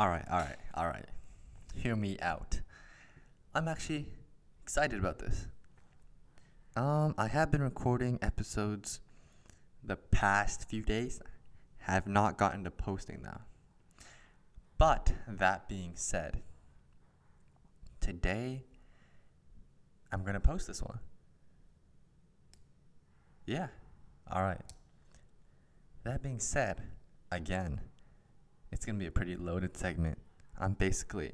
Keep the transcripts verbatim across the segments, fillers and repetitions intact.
Alright, alright, alright. Hear me out. I'm actually excited about this. Um, I have been recording episodes the past few days. Have not gotten to posting them. But that being said, today I'm gonna post this one. Yeah. Alright. That being said, again, it's going to be a pretty loaded segment. I'm basically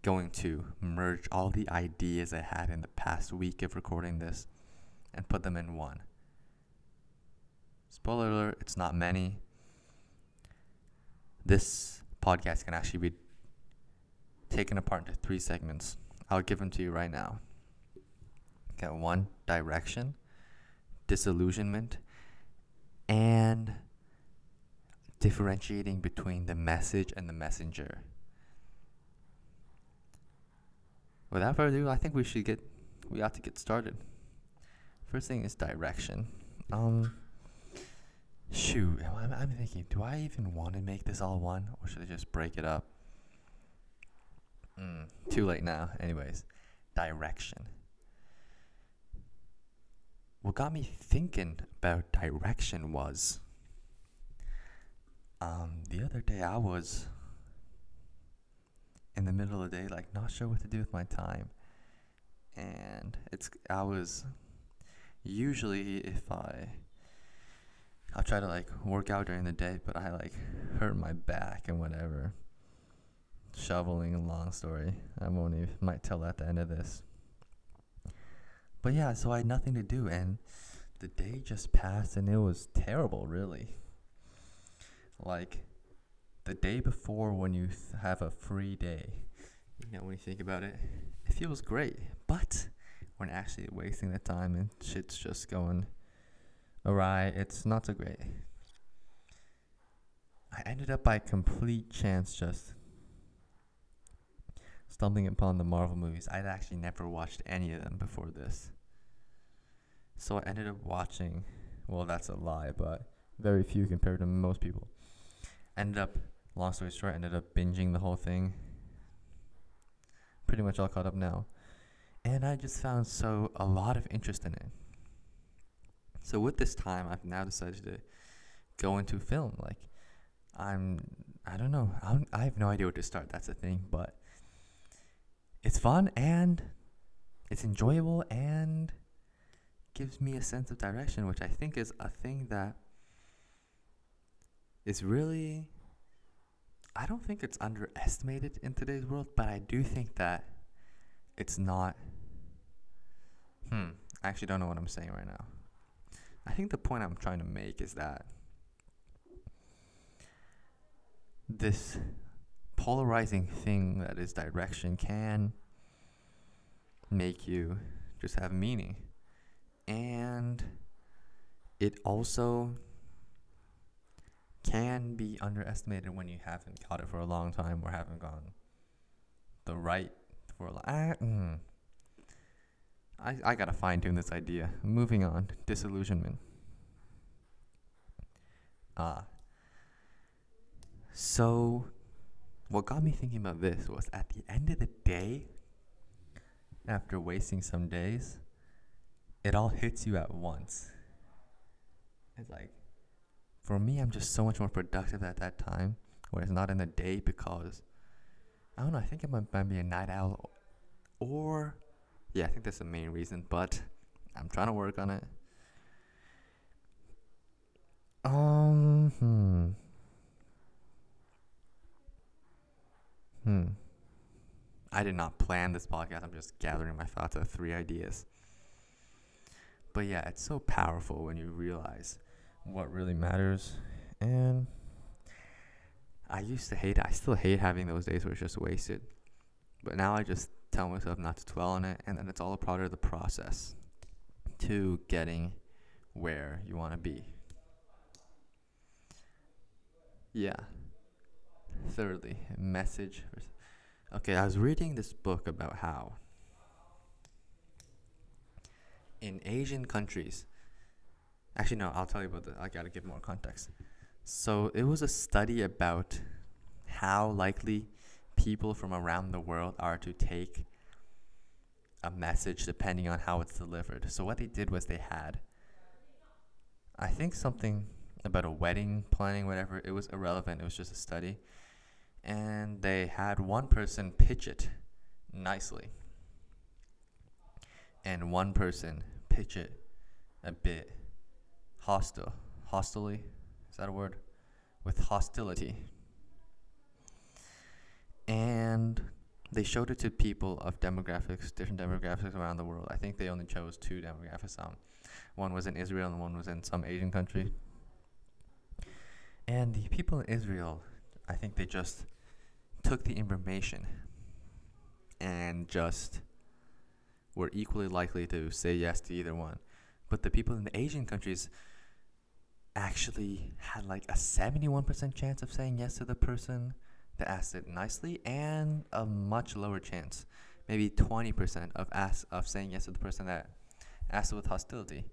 going to merge all the ideas I had in the past week of recording this and put them in one. Spoiler alert, it's not many. This podcast can actually be taken apart into three segments. I'll give them to you right now. Got one, direction, disillusionment, and differentiating between the message and the messenger. Without further ado, I think we should get, we ought to get started. First thing is direction. Um, shoot, I'm, I'm thinking, do I even want to make this all one, or should I just break it up? Mm, too late now. Anyways, direction. What got me thinking about direction was, Um, the other day I was in the middle of the day, like not sure what to do with my time, and it's I was usually if I I'll try to like work out during the day, but I like hurt my back and whatever. Shoveling, a long story. I won't even might tell at the end of this. But yeah, so I had nothing to do, and the day just passed, and it was terrible, really. Like, the day before when you th- have a free day, you know, when you think about it, it feels great. But when actually wasting that time and shit's just going awry, it's not so great. I ended up by complete chance just stumbling upon the Marvel movies. I'd actually never watched any of them before this. So I ended up watching, well, that's a lie, but very few compared to most people. Ended up, long story short, ended up binging the whole thing. Pretty much all caught up now. And I just found so a lot of interest in it. So with this time, I've now decided to go into film. Like, I'm, I don't know. I'm, I have no idea where to start. That's the thing. But it's fun and it's enjoyable and gives me a sense of direction, which I think is a thing that It's really, I don't think it's underestimated in today's world, but I do think that it's not, hmm, I actually don't know what I'm saying right now. I think the point I'm trying to make is that this polarizing thing that is direction can make you just have meaning. And it also can be underestimated when you haven't caught it for a long time or haven't gone the right for a long ah, mm. I I gotta fine tune this idea. Moving on, disillusionment. Ah. Uh, so, what got me thinking about this was at the end of the day, after wasting some days, it all hits you at once. It's like, for me, I'm just so much more productive at that time, whereas not in the day because, I don't know, I think I might, might be a night owl, or, yeah, I think that's the main reason, but I'm trying to work on it. Um, hmm. Hmm. I did not plan this podcast, I'm just gathering my thoughts of three ideas. But yeah, it's so powerful when you realize what really matters, and I used to hate it. I still hate having those days where it's just wasted, but now I just tell myself not to dwell on it, and then it's all a part of the process to getting where you want to be. Yeah. Thirdly, message. Okay, I was reading this book about how in Asian countries, Actually, no, I'll tell you about that. I gotta give more context. So, it was a study about how likely people from around the world are to take a message depending on how it's delivered. So what they did was they had, I think, something about a wedding planning, whatever. It was irrelevant. It was just a study. And they had one person pitch it nicely and one person pitch it a bit hostile. Hostilely? Is that a word? With hostility. And they showed it to people of demographics, different demographics around the world. I think they only chose two demographics. Um, one was in Israel and one was in some Asian country. And the people in Israel, I think they just took the information and just were equally likely to say yes to either one. But the people in the Asian countries actually had like a seventy-one percent chance of saying yes to the person that asked it nicely, and a much lower chance, maybe twenty percent of ask, of saying yes to the person that asked it with hostility.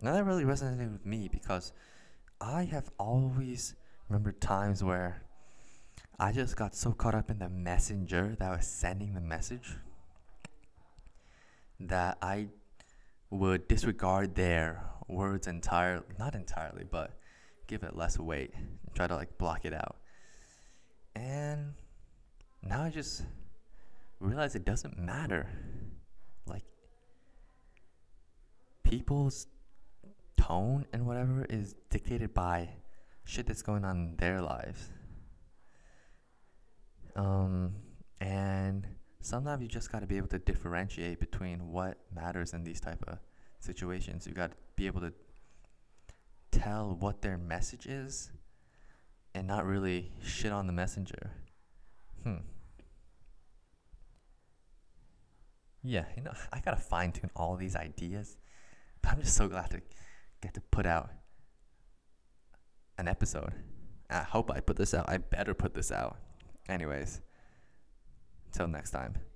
Now that really resonated with me, because I have always remembered times where I just got so caught up in the messenger that was sending the message that I would disregard their words entirely, not entirely, but give it less weight, try to like block it out. And now I just realize it doesn't matter. Like, people's tone and whatever is dictated by shit that's going on in their lives. Um, and sometimes you just got to be able to differentiate between what matters in these type of situations. You got to be able to tell what their message is and not really shit on the messenger. Hmm. Yeah, you know, I gotta fine tune all these ideas, but I'm just so glad to get to put out an episode. I hope I put this out. I better put this out. Anyways, until next time.